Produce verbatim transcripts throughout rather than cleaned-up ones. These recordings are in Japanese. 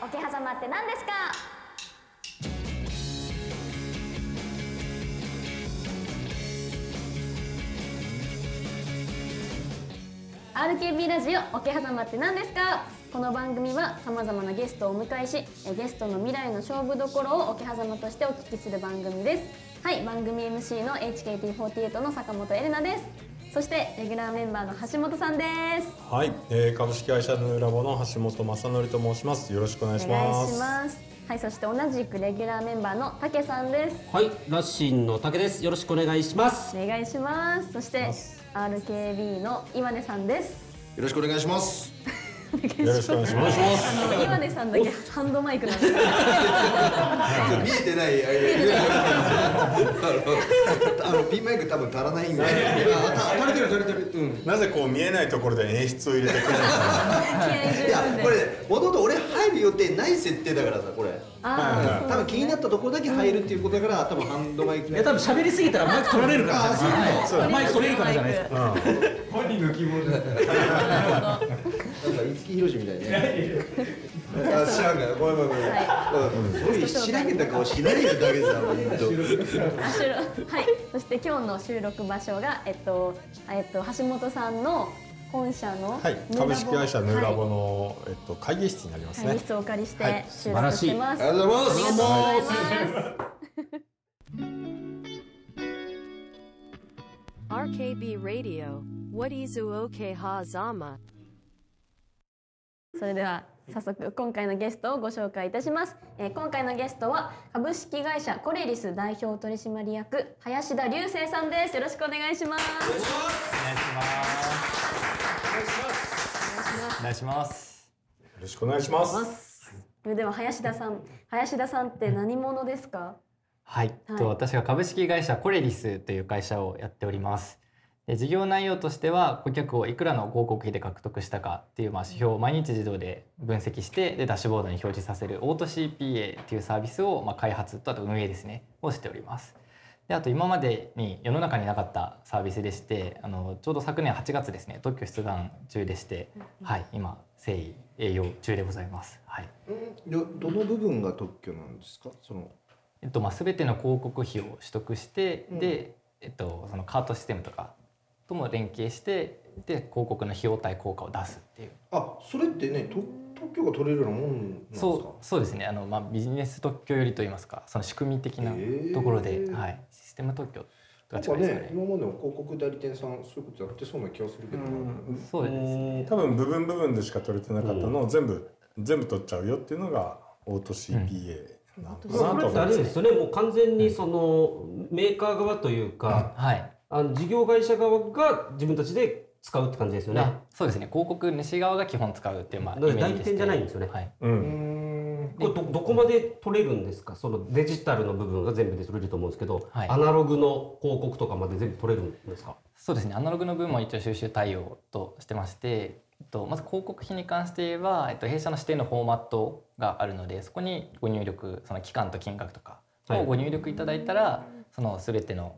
オ桶狭間って何ですか？アールケービー ラジオ桶狭間って何ですか？この番組はさまざまなゲストをお迎えし、ゲストの未来の勝負どころを桶狭間としてお聞きする番組です。はい、番組 エムシー の エイチケーティーフォーティーエイト の坂本エレナです。そしてレギュラーメンバーの橋本さんです。はい、えー、株式会社ヌーラボの橋本雅則と申します。よろしくお願いします。お願いします。はい、そして同じくレギュラーメンバーのたけさんです。はい、ラッシンのたけです。よろしくお願いします。お願いします。そして アールケービー の岩根さんです。よろしくお願いします。よろしくお願いします。あの岩根さんだけハンドマイクなんです。見えてない。あのピンマイク多分足らないんで。足りてる足りてる。うん、なぜこう見えないところで演出を入れてくるのか。いやこれもともと俺入る予定ない設定だからさこれ。ああ、多分気になったところだけ入るっていうことだから多分ハンドマイク。いや多分喋りすぎたらマイク取られるから。ああそう。マイク取れるからじゃないですか。本人の希望だった。なんか五木ひろしみたいね。あ、知らんから、ごめんごめんごめん。そういうしらけた顔しないでだけさ、本当。はい。そして今日の収録場所がえっとえっと橋本さんの本社の株式会社ヌーラボのえっと会議室になりますね。会議室をお借りして収録してます。ありがとうございます。アールケービー Radio What is Okehazama。それでは早速今回のゲストをご紹介いたします、えー、今回のゲストは株式会社コレリス代表取締役林田隆成さんです。よろしくお願いします。お願いします。お願いします。よろしくお願いします。それでは林田さん、林田さんって何者ですか？はい、はい、と私が株式会社コレリスという会社をやっております。事業内容としては、顧客をいくらの広告費で獲得したかっていうまあ指標を毎日自動で分析して、でダッシュボードに表示させるオート シーピーエー っていうサービスをまあ開発とあと運営ですねをしております。であと今までに世の中になかったサービスでして、あのちょうど昨年はちがつですね特許出願中でして、はい今誠意営業中でございます。はい。どどの部分が特許なんですか？そのえっとまあすべての広告費を取得して、うん、でえっとそのカートシステムとかとも連携してで広告の費用対効果を出すっていう。あ、それってね特許が取れるようなもんなんですか？そう、そうですね。あのまあビジネス特許よりといいますか、その仕組み的なところで、はい、システム特許とか近いですかね。今までの広告代理店さんそういうことやってそうな気がするけど、うん、そうですね。多分部分部分でしか取れてなかったのを全部、うん、全部取っちゃうよっていうのがオート シーピーエー。うんなんかなんと思いますね。あれですよね。もう完全にその、うん、メーカー側というか、うん、はい。あの事業会社側が自分たちで使うって感じですよね。そうですね。広告主側が基本使うっていうまあイメージです。代理店じゃないんですよね。はい。うん。これ ど, どこまで取れるんですか。そのデジタルの部分が全部で取れると思うんですけど、はい、アナログの広告とかまで全部取れるんですか。そうですね。アナログの部分も一応収集対応としてまして、えっと、まず広告費に関して言えば、えっと、弊社の指定のフォーマットがあるので、そこにご入力その期間と金額とかをご入力いただいたら、はい、その全ての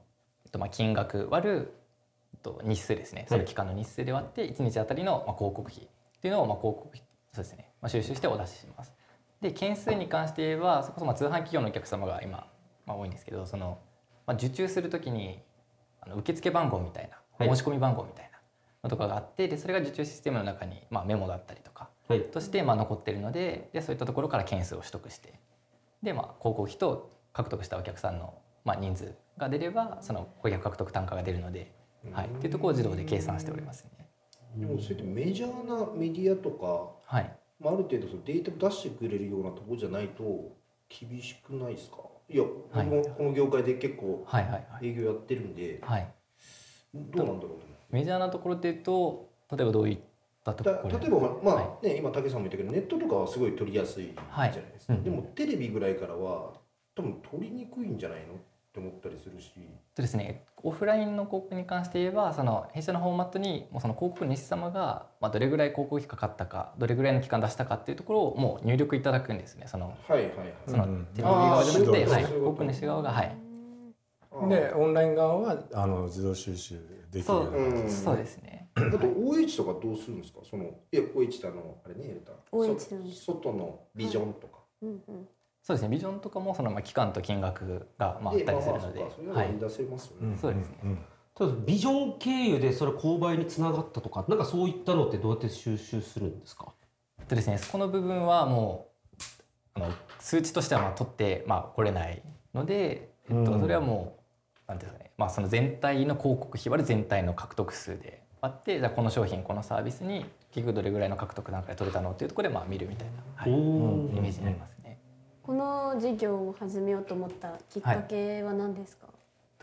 まあ金額割る日数ですね。その期間の日数で割っていちにちあたりのまあ広告費っていうのをまあ広告費そうですね、まあ、収集してお出しします。で件数に関して言えばそこそまあ通販企業のお客様が今まあ多いんですけど、そのまあ受注するときにあの受付番号みたいな申し込み番号みたいなのとかがあって、でそれが受注システムの中にまあメモだったりとかとしてまあ残っているので、でそういったところから件数を取得して、でまあ広告費と獲得したお客さんのまあ人数が出ればその顧客獲得単価が出るので、はい、っていうところを自動で計算しておりますね。でもそれってメジャーなメディアとか、はい、まあある程度そのデータを出してくれるようなところじゃないと厳しくないですか？いや、はい、この業界で結構営業やってるんで、はいはいはい、どうなんだろうね。メジャーなところでいうと例えばどういったところ？例えばまあ、はい、ね今武さんも言ったけどネットとかはすごい取りやすいじゃないですか、はいうん、でもテレビぐらいからは多分取りにくいんじゃないの？と思ったりするし、そうですね。オフラインの広告に関して言えばその弊社のフォーマットにもうその広告主様がまあどれぐらい広告費かかったかどれぐらいの期間出したかっていうところをもう入力いただくんですね。そのはいはいはいそのテレビ側じゃなくて、はい、広告主側がはいでオンライン側はあの自動収集できるような感じです。そうですね。あと オーエイチ とかどうするんですか？そのいや オーエイチ ってあのあれねエルタ オーエイチ 外のビジョンとか、はいうんうん、そうですねビジョンとかもそのまあ期間と金額がまああったりするので、まあ、それは出せますよね、はい、そうですね、うんうん、ただビジョン経由でそれ購買につながったとかなんかそういったのってどうやって収集するんですか？とですね、そこの部分はもうあの数値としてはまあ取ってまあこれないので、えっと、それはもうなんていうんですかね、まあその全体の広告費割る全体の獲得数で割ってじゃあこの商品このサービスに結局どれぐらいの獲得なんかで取れたのっていうところでまあ見るみたいな、はい、イメージになりますね。この事業を始めようと思ったきっかけは何ですか？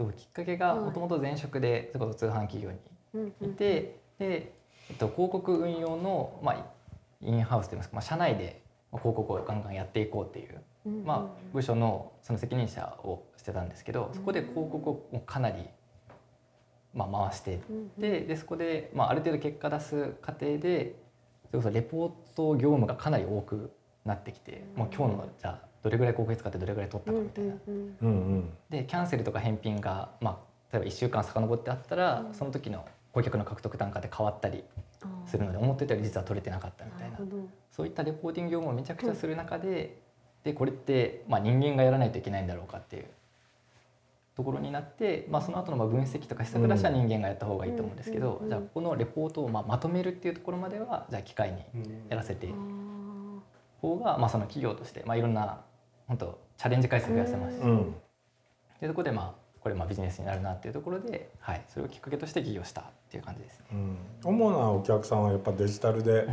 はい、きっかけがもともと前職でそれこそ通販企業にいて、うんうんうん、で、えっと、広告運用の、まあ、インハウスといいますか、まあ、社内で広告をガンガンやっていこうっていう、うんうんまあ、部署のその責任者をしてたんですけど、そこで広告をかなり、まあ、回していって、うんうん、で, でそこで、まあ、ある程度結果出す過程でそれこそレポート業務がかなり多くなってきて、うん、もう今日のじゃあどれぐらい広告使ってどれぐらい取ったかみたいな、うんうんうん、でキャンセルとか返品が、まあ、例えばいっしゅうかん遡ってあったら、うん、その時の顧客の獲得単価で変わったりするので思ってたより実は取れてなかったみたいな、そういったレポーティング業務をめちゃくちゃする中で、うん、でこれってまあ人間がやらないといけないんだろうかっていうところになって、まあ、その後のまあ分析とか施策出しは人間がやった方がいいと思うんですけど、うん、じゃあここのレポートをまあまとめるっていうところまではじゃあ機械にやらせて方がまあその企業としてまあいろんな本当チャレンジ回数増やせますし、うん、というところでまあこれまあビジネスになるなっていうところで、はい、それをきっかけとして起業したっていう感じですね、うん、主なお客さんはやっぱデジタルで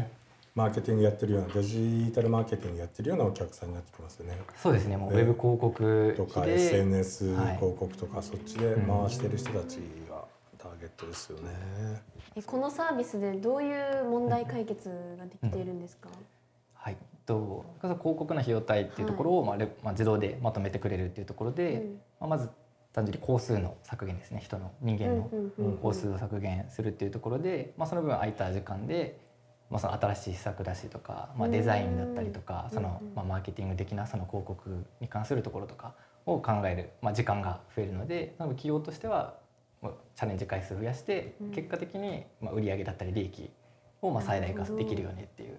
マーケティングやってるようなデジタルマーケティングやってるようなお客さんになってきますよね。そうですね、もうウェブ広告とか エスエヌエス 広告とか、はい、そっちで回してる人たちがターゲットですよね、うん、えこのサービスでどういう問題解決ができているんですか？うんうん、はい、と広告の費用対っていうところを、まあはいまあ、自動でまとめてくれるっていうところで、うんまあ、まず単純に工数の削減ですね、人の人間の工数を削減するっていうところで、まあ、その分空いた時間で、まあ、その新しい施策だしとか、まあ、デザインだったりとかその、まあ、マーケティング的なその広告に関するところとかを考える、まあ、時間が増えるので、企業としてはチャレンジ回数増やして結果的にまあ売上だったり利益をまあ最大化できるよねっていう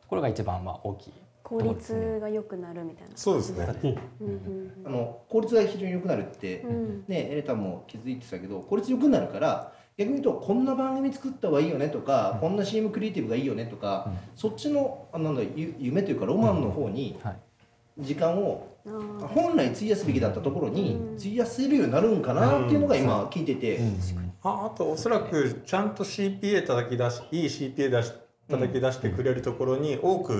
ところが一番まあ大きい。効率が良くなるみたいな。そうですね、うんうん、あの効率が非常に良くなるって、うんね、エレタも気づいてたけど効率良くなるから逆に言うとこんな番組作った方がいいよねとか、うん、こんな シーエム クリエイティブがいいよねとか、うん、そっちのなんだ夢というかロマンの方に時間を本来費やすべきだったところに費やせるようになるんかなっていうのが今聞いてて、うんうん、あ, あとおそらくちゃんと シーピーエー 叩き出しいい シーピーエー 出し叩き出してくれるところに多く、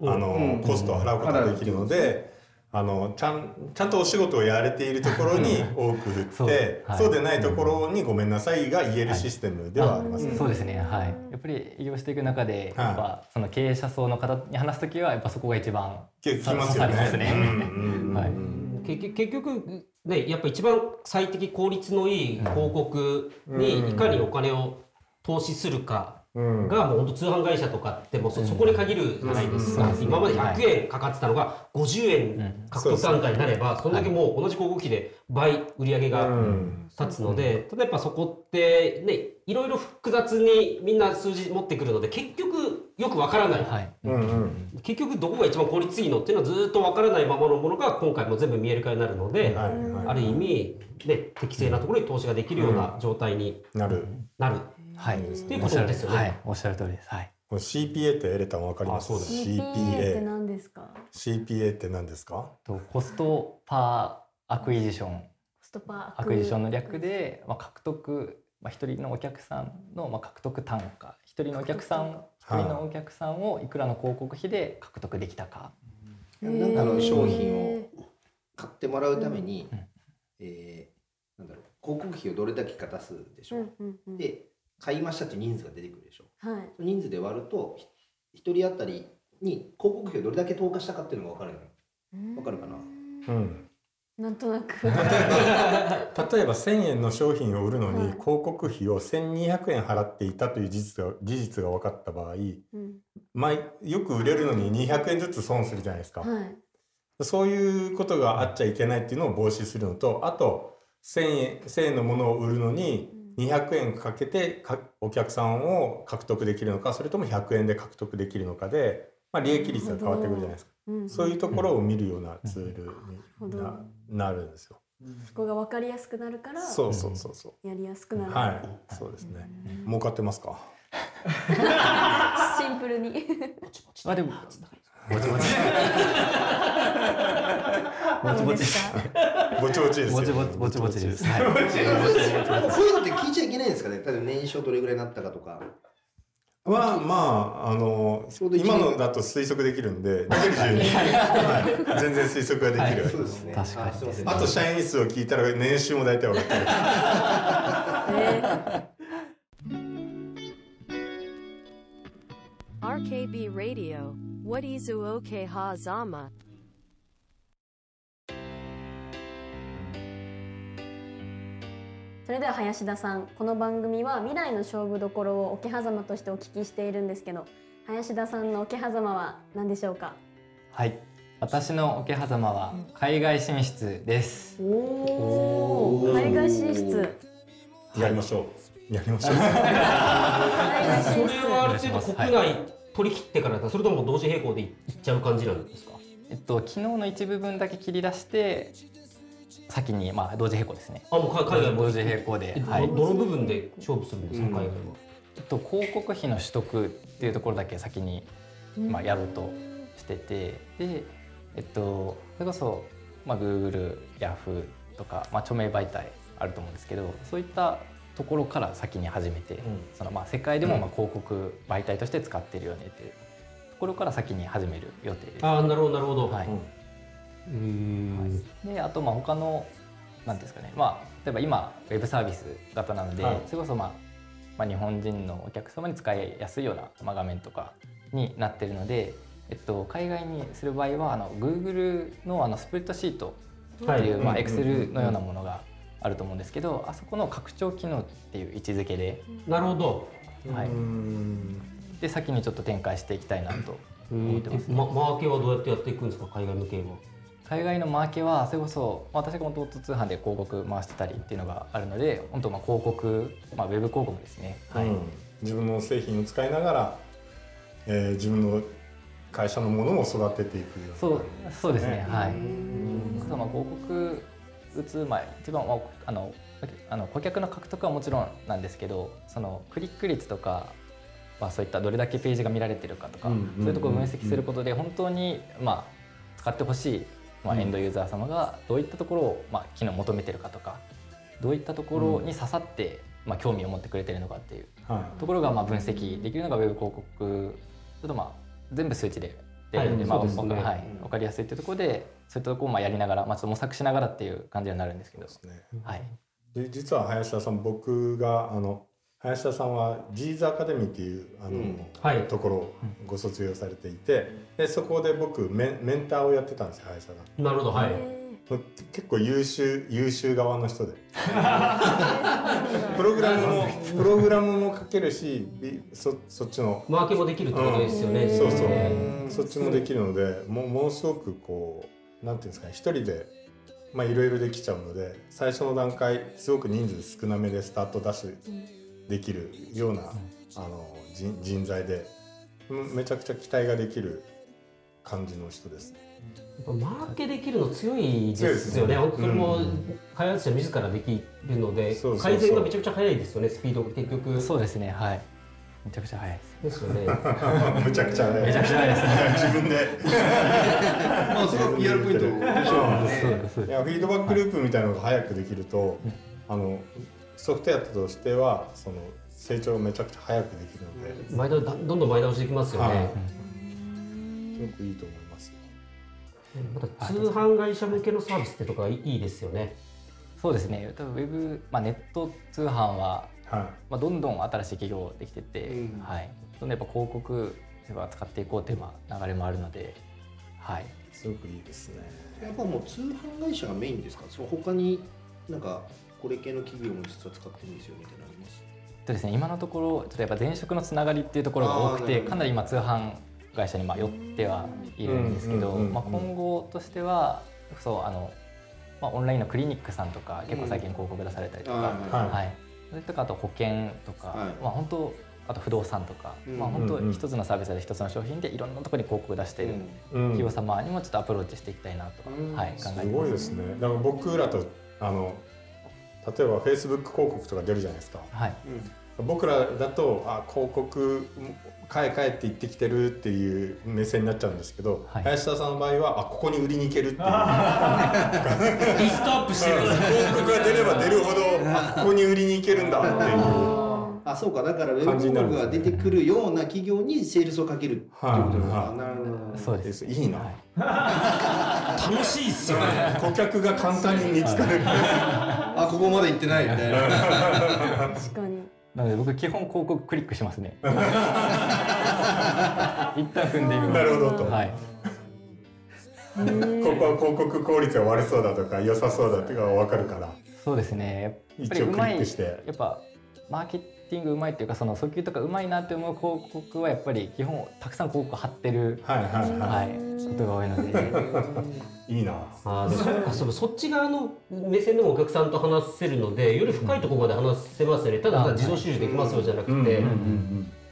うん、あの、うん、コストを払うことができるので、うん、あのちゃんちゃんとお仕事をやれているところに多く振ってそう、はい、そうでないところにごめんなさいが言えるシステムではありますね、はい、そうですね、はい、やっぱり利用していく中でやっぱ、はい、その経営者層の方に話すときはやっぱそこが一番刺さりますね。結局ね、やっぱ一番最適効率のいい広告にいかにお金を投資するかがもう本当通販会社とかってもう そ, そこに限るじゃないですか、うんうん、今までひゃくえんかかってたのがごじゅうえん獲得単価になればそんだけもう同じ広告費で倍売り上げが立つので、例えばそこってねいろいろ複雑にみんな数字持ってくるので結局よくわからない、はいうんうん、結局どこが一番効率いいのっていうのはずっとわからないままのものが今回も全部見える化になるので、はいはいはい、ある意味、ね、適正なところに投資ができるような状態になる、うん、なるはい、っていうことですよね。はい、おっしゃる通りです。はい。シーピーエー ってエレタも分かります。そうです。シーピーエー って何ですか？ シーピーエー って何ですか？とコストパーアクイジション。コストパーアクイジションの略で、まあ、獲得、まあ、ひとりのお客さんの、まあ、獲得単価、ひとりのお客さん、ひとりのお客さんをいくらの広告費で獲得できたか。なんかの商品を買ってもらうために、うんえー、なんだろう広告費をどれだけか出すでしょう。うんうん、で買いましたって人数が出てくるでしょ、はい、人数で割るとひとり当たりに広告費をどれだけ投下したかっていうのが分かるの分かるかな、うん、なんとなく例えばせんえんの商品を売るのに広告費をせんにひゃくえん払っていたという事実が、事実が分かった場合、うん、毎よく売れるのににひゃくえんずつ損するじゃないですか、はい、そういうことがあっちゃいけないっていうのを防止するのと、あとせんえん、せんえんのものを売るのににひゃくえんかけてかお客さんを獲得できるのか、それともひゃくえんで獲得できるのかで、まあ、利益率が変わってくるじゃないですか、うん、そういうところを見るようなツールに な,、うん、なるんですよ。そこが分かりやすくなるから、そうそうそうそう、やりやすくなる、はい、そうですね。儲かってますか？シンプルにぼちぼちだ。でもぼちぼちぼちぼちですよ。ぼちぼちです。そういうのって聞いちゃいけないんですかね。例えば年商どれぐらいになったかとかは、まあ、あの今のだと推測できるんで、はい、全然推測ができる、はい、そうですね。確かに。あと社員数を聞いたら年収も大体分かってるアールケービー Radio What is OK はざま。それでは林田さん、この番組は未来の勝負どころを桶狭間としてお聞きしているんですけど、林田さんの桶狭間は何でしょうか？はい、私の桶狭間は海外進出です。おお、海外進出やりましょう、やりましょう。海外進出、それはある程度国内取り切ってから、はい、それとも同時並行でいっちゃう感じなんですか？えっと、昨日の一部分だけ切り出して先に、まあ、同時並行ですね。あ、もう海外も同時並行で、はい、どの部分で勝負するんですか、うん、海外は？えっと、広告費の取得っていうところだけ先に、まあ、やろうとしてて、で、えっと、それこそ、まあ、Google、Yahoo とか、まあ、著名媒体あると思うんですけど、そういったところから先に始めて、うん、そのまあ、世界でもまあ広告媒体として使っているよねっていうところから先に始める予定です。あ、なるほどなるほど、はい、うん、うーん、はい、で、あとまあ他の何ですかね、まあ、例えば今ウェブサービス型なので、はい、それこそ、まあまあ、日本人のお客様に使いやすいような、まあ、画面とかになってるので、えっと、海外にする場合はあの Google の, あのスプレッドシートっていう、はい、まあ、Excel のようなものがあると思うんですけど、あそこの拡張機能っていう位置づけで、なるほど、はい、うーん、で先にちょっと展開していきたいなと思ってますね。マーケはどうやってやっていくんですか、海外向けは？海外のマーケはそれこそ私がもともと通販で広告回してたりっていうのがあるので、本当まあ広告、まあ、ウェブ広告ですね、はい、うん、自分の製品を使いながら、えー、自分の会社のものも育てていくような、そう、そうですね、はい、うん、まあ、広告打つ前一番はあのあの顧客の獲得はもちろんなんですけど、そのクリック率とか、まあ、そういったどれだけページが見られてるかとか、うんうんうんうん、そういうところを分析することで本当に、まあ、使ってほしい、まあ、エンドユーザー様がどういったところを、まあ、機能を求めてるかとか、どういったところに刺さって、うん、まあ、興味を持ってくれてるのかっていうところが、まあ、分析できるのがウェブ広告、ちょっとまあ全部数値で出るので、まあ、はい、そうですね、はい、分かりやすいっていうところで、そういったところをまあやりながら、まあ、ちょっと模索しながらっていう感じになるんですけど、そうですね、はい、で実は林田さん、僕があの林田さんはジーズアカデミーっていうあの、うん、はい、ところをご卒業されていて、でそこで僕メンターをやってたんですよ、林田さん。なるほど、はい。結構優秀、優秀側の人でプログラムもプログラムも書けるし、 そ, そっちのマーケもできるってことですよね、うん、そうそう、そっちもできるので、もうものすごくこうなんていうんですかね、一人でまあいろいろできちゃうので、最初の段階すごく人数少なめでスタートダッシュできるような、あの 人, 人材でめちゃくちゃ期待ができる感じの人ですね。マーケできるの強いですよね。それも開発者自らできるので、うん、改善がめちゃくちゃ早いですよね。スピードが結局。そうですね。はい。めちゃくちゃ早いです。ですよね。めちゃくちゃ早い。めちゃくちゃ早いです。自分で。まあすごい ピーアール ポイント。そうです。いや、フィードバックループみたいなのが早くできると、はい、あの。ソフトウェアとしてはその成長がめちゃくちゃ早くできるので、毎度どんどん前倒しできますよね、はい、うん、すごくいいと思いますよ。また通販会社向けのサービスってとかいいですよね。そうですね、多分ウェブ、まあ、ネット通販は、はい、まあ、どんどん新しい企業できてて、うん、はい、どんどんやっぱ広告を使っていこうという流れもあるので、はい、すごくいいですね。やっぱもう通販会社がメインですか？その他になんかこれ系の企業も実は使ってるんですよみたいなのあります？そうですね、今のところちょっとやっぱ前職のつながりっていうところが多くて、かなり今通販会社にまあ寄ってはいるんですけど、まあ今後としてはそうあの、まあ、オンラインのクリニックさんとか結構最近広告出されたりとか、うん、はい、はい、それとかあと保険とか、はいまあ、本当あと不動産とか、うんまあ、本当一つのサービスで一つの商品でいろんなところに広告出しているので、うん、企業様にもちょっとアプローチしていきたいなとは、うんはい、考えてます。すごいですね。だから僕らとあの例えば Facebook 広告とか出るじゃないですか、はいうん、僕らだとあ広告買い替えって言ってきてるっていう目線になっちゃうんですけど、はい、林田さんの場合はあここに売りに行けるっていうリストアップしてる広告が出れば出るほどあここに売りに行けるんだっていうあそうかだからウェブ広告が出てくるような企業にセールスをかけるっていうことですか。なるほどそうですいいな、はい、楽しいっすよね顧客が簡単に見つかるあここまで行ってないみたいな確かになので僕基本広告クリックしますね一旦踏んでいくなるほどと、はい、ここは広告効率が悪そうだとか良さそうだとか分かるからそうですねやっぱりうまい一応クリックしてやっぱマーケティングうまいっていうかその訴求とかうまいなって思う広告はやっぱり基本たくさん広告貼ってること、はいはいはい、が多いのでいいなあでも そ, そっち側の目線でもお客さんと話せるのでより深いところまで話せますよね、うん、ただ自動収集できますよじゃなくて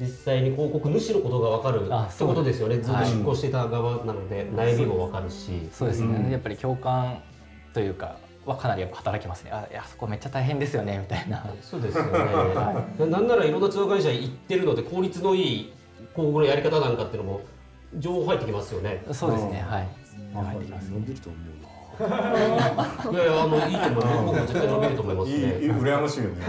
実際に広告主のことが分かるってことですよねずっと出向していた側なので、うん、悩みも分かるしそうですね、うん、やっぱり共感というかはかなりやっぱ働きますね。あ、いやそこめっちゃ大変ですよねみたいな。そうですよね。はい、なんならいろんな通販会社行ってるので効率のいい広告のやり方なんかっていうのも情報入ってきますよね。そうですね。はい。入ってきます。伸びると思うな。いやいやあのいいと思います。僕も絶対伸びると思いますね。いい羨ましいよね。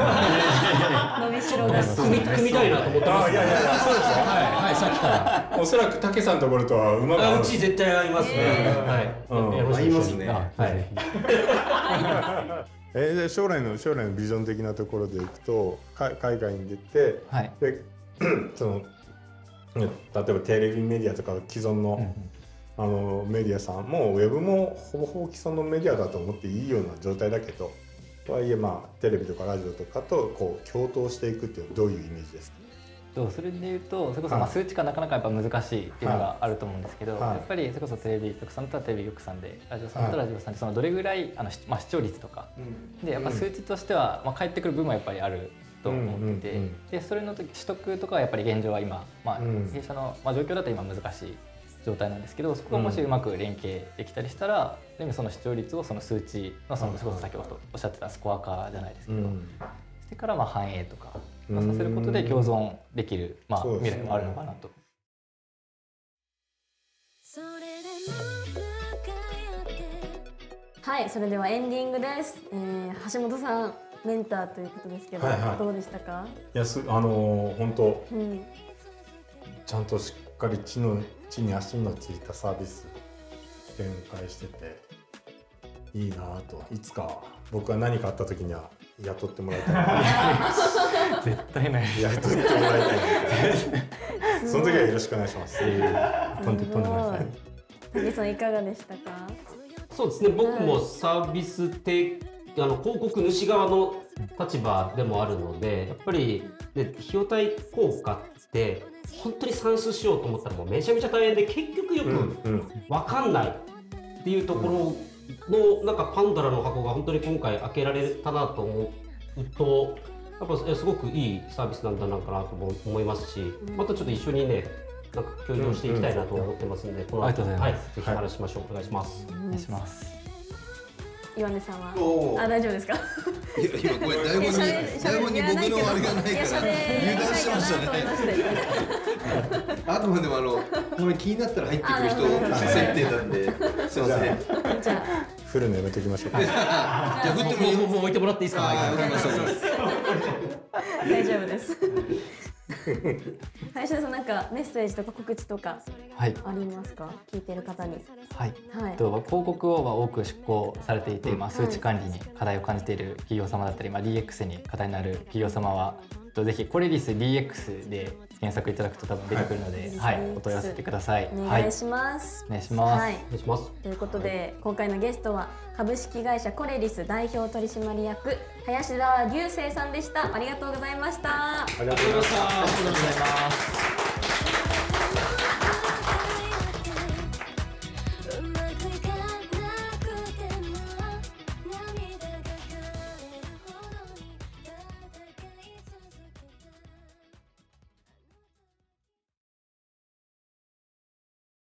伸びしろです。組み組みたいなと思ってます、ね。いやいやいやそうですよ。はいはいさっきから。おそらく竹さんのところとは馬が合う。うち絶対合いますね。はい。合いますね。はい。えー、将来の将来のビジョン的なところでいくと海外に出て、はい、でその例えばテレビメディアとか既存の、うんあのメディアさんもウェブもほぼほぼ既存のメディアだと思っていいような状態だけどとはいえまあテレビとかラジオとかとこう共闘していくっていうどういうイメージですか。それでいうとそれこそまあ数値化なかなかやっぱ難しいっていうのがあると思うんですけど、はいはい、やっぱりそれこそテレビ局さんとはテレビ局さんでラジオさんとはラジオさんでそのどれぐらいあの、まあ、視聴率とか、うん、でやっぱ数値としては、まあ、返ってくる分もやっぱりあると思ってて、うんうんうん、でそれの時取得とかはやっぱり現状は今、まあ、弊社の、まあ、状況だと今難しい状態なんですけどそこがもしうまく連携できたりしたら、うん、その視聴率をその数値のそのそれこそ先ほどおっしゃってたスコア化じゃないですけど、うん、してからまあ反映とか、まあ、させることで共存できる、まあ、未来もあるのかなと。はいそれではエンディングです、えー、橋本さんメンターということですけど、はいはい、どうでしたか。いやすあのー、本当、うん、ちゃんとしっかり知の地に足のついたサービス展開してていいなといつか僕は何かあった時には雇ってもらいたいな絶対ない雇ってもらいたいその時はよろしくお願いしますとんでもない竹さんいかがでしたか。そうですね僕もサービスってあの広告主側の立場でもあるのでやっぱり、ね、費用対効果って本当に算出しようと思ったらもうめちゃめちゃ大変で結局よくわかんないっていうところのなんかパンドラの箱が本当に今回開けられたなと思うとやっぱすごくいいサービスなんだなかなと思いますしまたちょっと一緒にねなんか共有していきたいなと思ってますのでこの後で、はい、ぜひ話しましょう、はい、お願いします。お願いします。岩根さんはあ大丈夫ですか。いや今これ台本に台本に僕のあれがないから油断してましたねあとまでもあのこれ気になったら入ってくる人設定なんですいませんじゃあ振るのやめておきましょうかじゃあ振ってもいい置いてもらっていいですか。あ大丈夫です林田さんなんかメッセージとか告知とかありますか、はい、聞いてる方に、はいはい、広告をは多く出稿されていて、まあ、数値管理に課題を感じている企業様だったり、まあ、ディーエックス に課題になる企業様はぜひコレリス ディーエックス で検索いただくと多分出てくるので、はいはい、お問い合わせてください。お願いします。お願いします。ということで、はい、今回のゲストは株式会社コレリス代表取締役林田隆成さんでした。ありがとうございました。ありがとうございました。ありがとうございます。